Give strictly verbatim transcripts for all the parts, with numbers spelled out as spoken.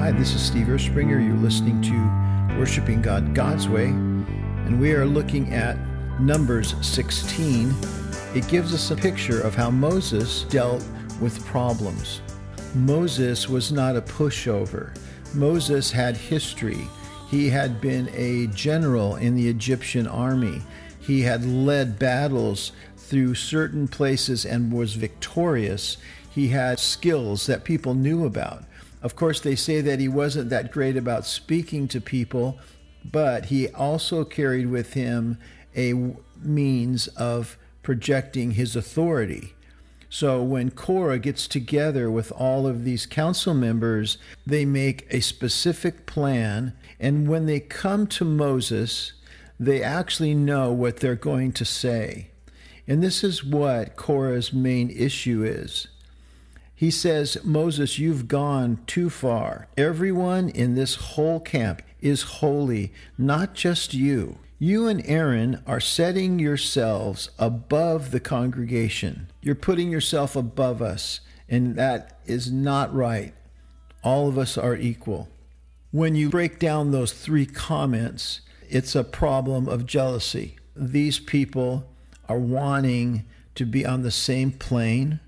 Hi, this is Steve Erspringer. You're listening to Worshiping God, God's Way, and we are looking at Numbers sixteen. It gives us a picture of how Moses dealt with problems. Moses was not a pushover. Moses had history. He had been a general in the Egyptian army. He had led battles through certain places and was victorious. He had skills that people knew about. Of course, they say that he wasn't that great about speaking to people, but he also carried with him a means of projecting his authority. So when Korah gets together with all of these council members, they make a specific plan, and when they come to Moses, they actually know what they're going to say. And this is what Korah's main issue is. He says, Moses, you've gone too far. Everyone in this whole camp is holy, not just you. You and Aaron are setting yourselves above the congregation. You're putting yourself above us, and that is not right. All of us are equal. When you break down those three comments, it's a problem of jealousy. These people are wanting to be on the same plane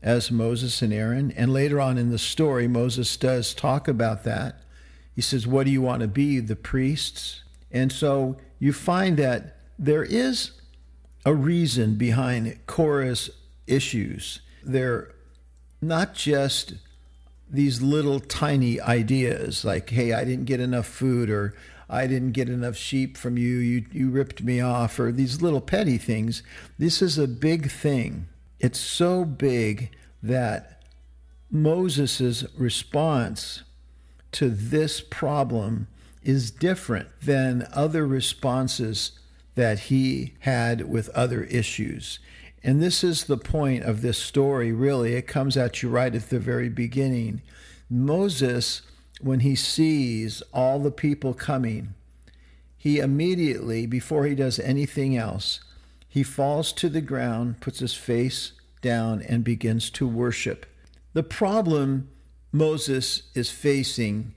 as Moses and Aaron. And later on in the story, Moses does talk about that. He says, what do you want to be, the priests? And so you find that there is a reason behind Korah's issues. They're not just these little tiny ideas like, hey, I didn't get enough food, or I didn't get enough sheep from you, you, you ripped me off, or these little petty things. This is a big thing. It's so big that Moses' response to this problem is different than other responses that he had with other issues. And this is the point of this story, really. It comes at you right at the very beginning. Moses, when he sees all the people coming, he immediately, before he does anything else, he falls to the ground, puts his face down, and begins to worship. The problem Moses is facing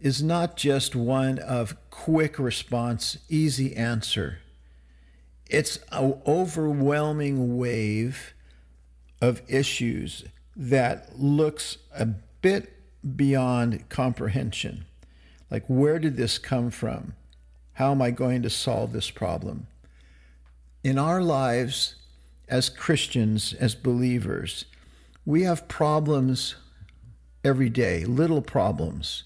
is not just one of quick response, easy answer. It's an overwhelming wave of issues that looks a bit beyond comprehension. Like, where did this come from? How am I going to solve this problem? In our lives as Christians, as believers, we have problems every day, little problems,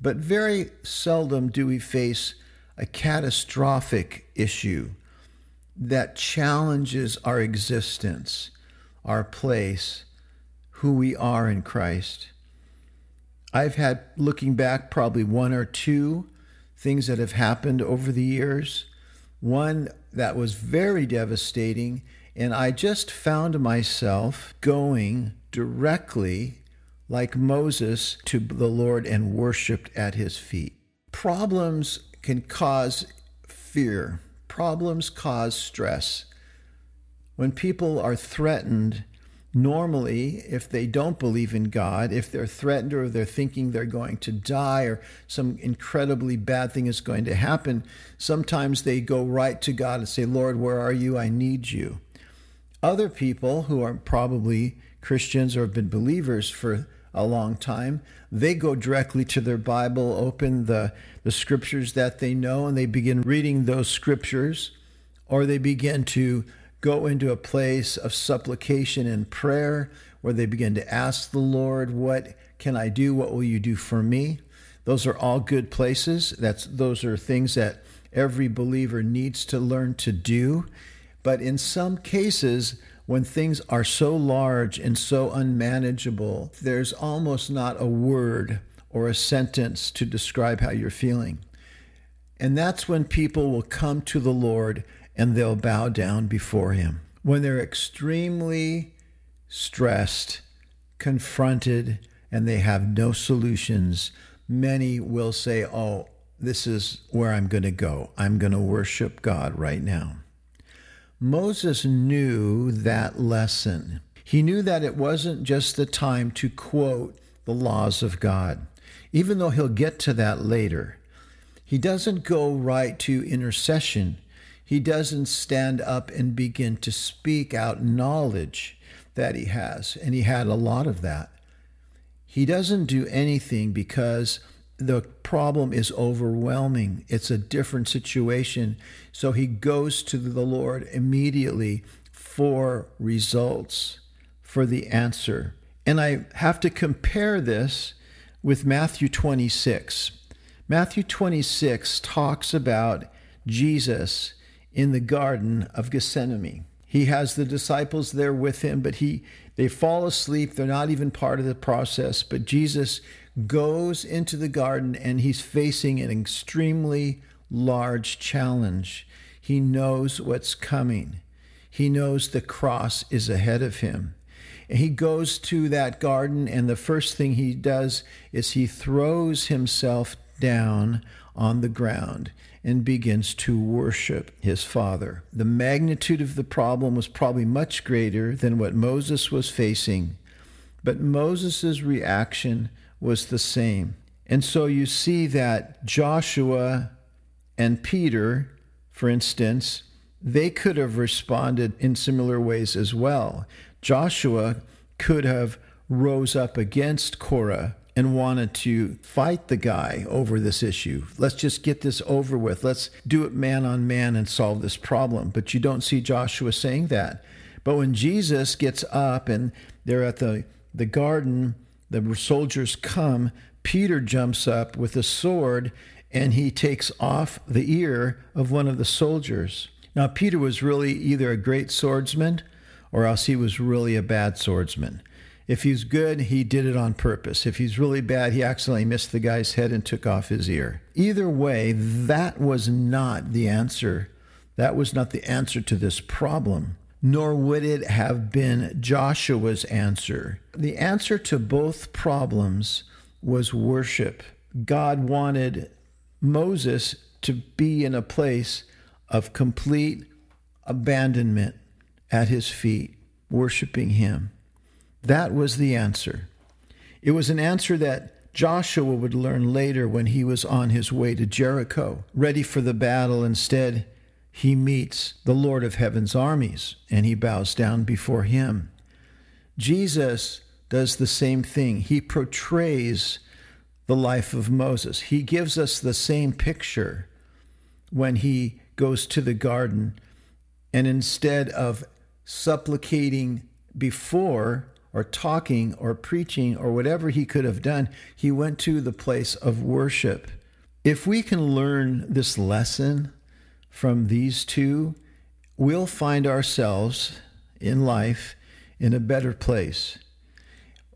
but very seldom do we face a catastrophic issue that challenges our existence, our place, who we are in Christ. I've had, looking back, probably one or two things that have happened over the years. One that was very devastating, and I just found myself going directly, like Moses, to the Lord and worshiped at his feet. Problems can cause fear. Problems cause stress. When people are threatened, normally, if they don't believe in God, if they're threatened or they're thinking they're going to die or some incredibly bad thing is going to happen, sometimes they go right to God and say, Lord, where are you? I need you. Other people who are probably Christians or have been believers for a long time, they go directly to their Bible, open the, the scriptures that they know, and they begin reading those scriptures, or they begin to go into a place of supplication and prayer where they begin to ask the Lord, what can I do? What will you do for me? Those are all good places. That's those are things that every believer needs to learn to do. But in some cases, when things are so large and so unmanageable, there's almost not a word or a sentence to describe how you're feeling. And that's when people will come to the Lord and they'll bow down before him. When they're extremely stressed, confronted, and they have no solutions, many will say, oh, this is where I'm going to go. I'm going to worship God right now. Moses knew that lesson. He knew that it wasn't just the time to quote the laws of God. even though he'll get to that later. He doesn't go right to intercession. He doesn't stand up and begin to speak out knowledge that he has, and he had a lot of that. He doesn't do anything because the problem is overwhelming. It's a different situation. So he goes to the Lord immediately for results, for the answer. And I have to compare this with Matthew twenty-six. Matthew twenty-six talks about Jesus in the Garden of Gethsemane. He has the disciples there with him, but he they fall asleep. They're not even part of the process. But Jesus goes into the garden, and he's facing an extremely large challenge. He knows what's coming. He knows the cross is ahead of him. And he goes to that garden, and the first thing he does is he throws himself down on the ground and begins to worship his Father. The magnitude of the problem was probably much greater than what Moses was facing, but Moses' reaction was the same. And so you see that Joshua and Peter, for instance, they could have responded in similar ways as well. Joshua could have rose up against Korah and wanted to fight the guy over this issue. Let's just get this over with. Let's do it man on man and solve this problem. But you don't see Joshua saying that. But when Jesus gets up and they're at the, the garden, the soldiers come, Peter jumps up with a sword and he takes off the ear of one of the soldiers. Now, Peter was really either a great swordsman or else he was really a bad swordsman. If he's good, he did it on purpose. If he's really bad, he accidentally missed the guy's head and took off his ear. Either way, that was not the answer. That was not the answer to this problem, nor would it have been Joshua's answer. The answer to both problems was worship. God wanted Moses to be in a place of complete abandonment at his feet, worshiping him. That was the answer. It was an answer that Joshua would learn later when he was on his way to Jericho, ready for the battle. Instead, he meets the Lord of Heaven's armies, and he bows down before him. Jesus does the same thing. He portrays the life of Moses. He gives us the same picture when he goes to the garden, and instead of supplicating before or talking or preaching or whatever he could have done, he went to the place of worship. If we can learn this lesson from these two, we'll find ourselves in life in a better place.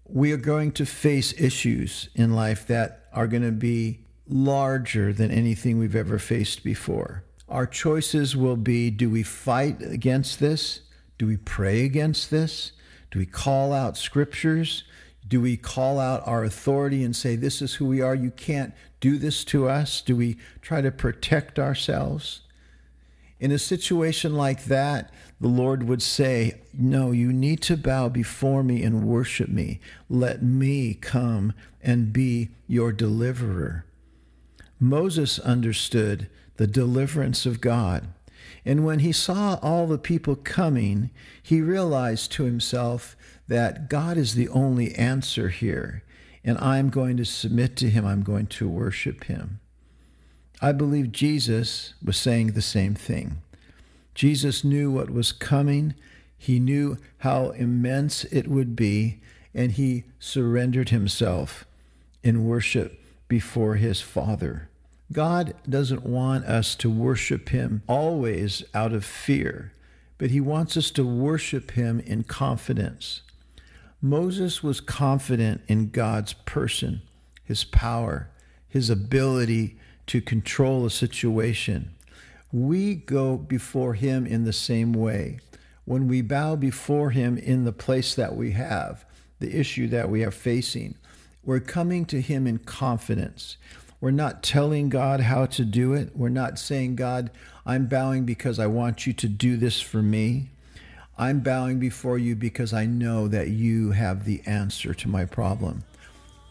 We are going to face issues in life that are going to be larger than anything we've ever faced before. Our choices will be, do we fight against this? Do we pray against this? Do we call out scriptures? Do we call out our authority and say, this is who we are, you can't do this to us? Do we try to protect ourselves? In a situation like that, the Lord would say, no, you need to bow before me and worship me. Let me come and be your deliverer. Moses understood the deliverance of God. And when he saw all the people coming, he realized to himself that God is the only answer here, and I'm going to submit to him. I'm going to worship him. I believe Jesus was saying the same thing. Jesus knew what was coming. He knew how immense it would be, and he surrendered himself in worship before his Father. God doesn't want us to worship him always out of fear, but he wants us to worship him in confidence. Moses was confident in God's person, his power, his ability to control a situation. We go before him in the same way. When we bow before him in the place that we have, the issue that we are facing, we're coming to him in confidence. We're not telling God how to do it. We're not saying, God, I'm bowing because I want you to do this for me. I'm bowing before you because I know that you have the answer to my problem.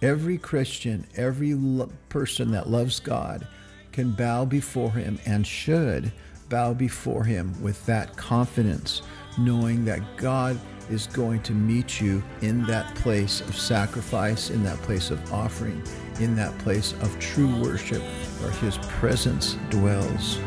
Every Christian, every lo- person that loves God can bow before him and should bow before him with that confidence, knowing that God is going to meet you in that place of sacrifice, in that place of offering, in that place of true worship where his presence dwells.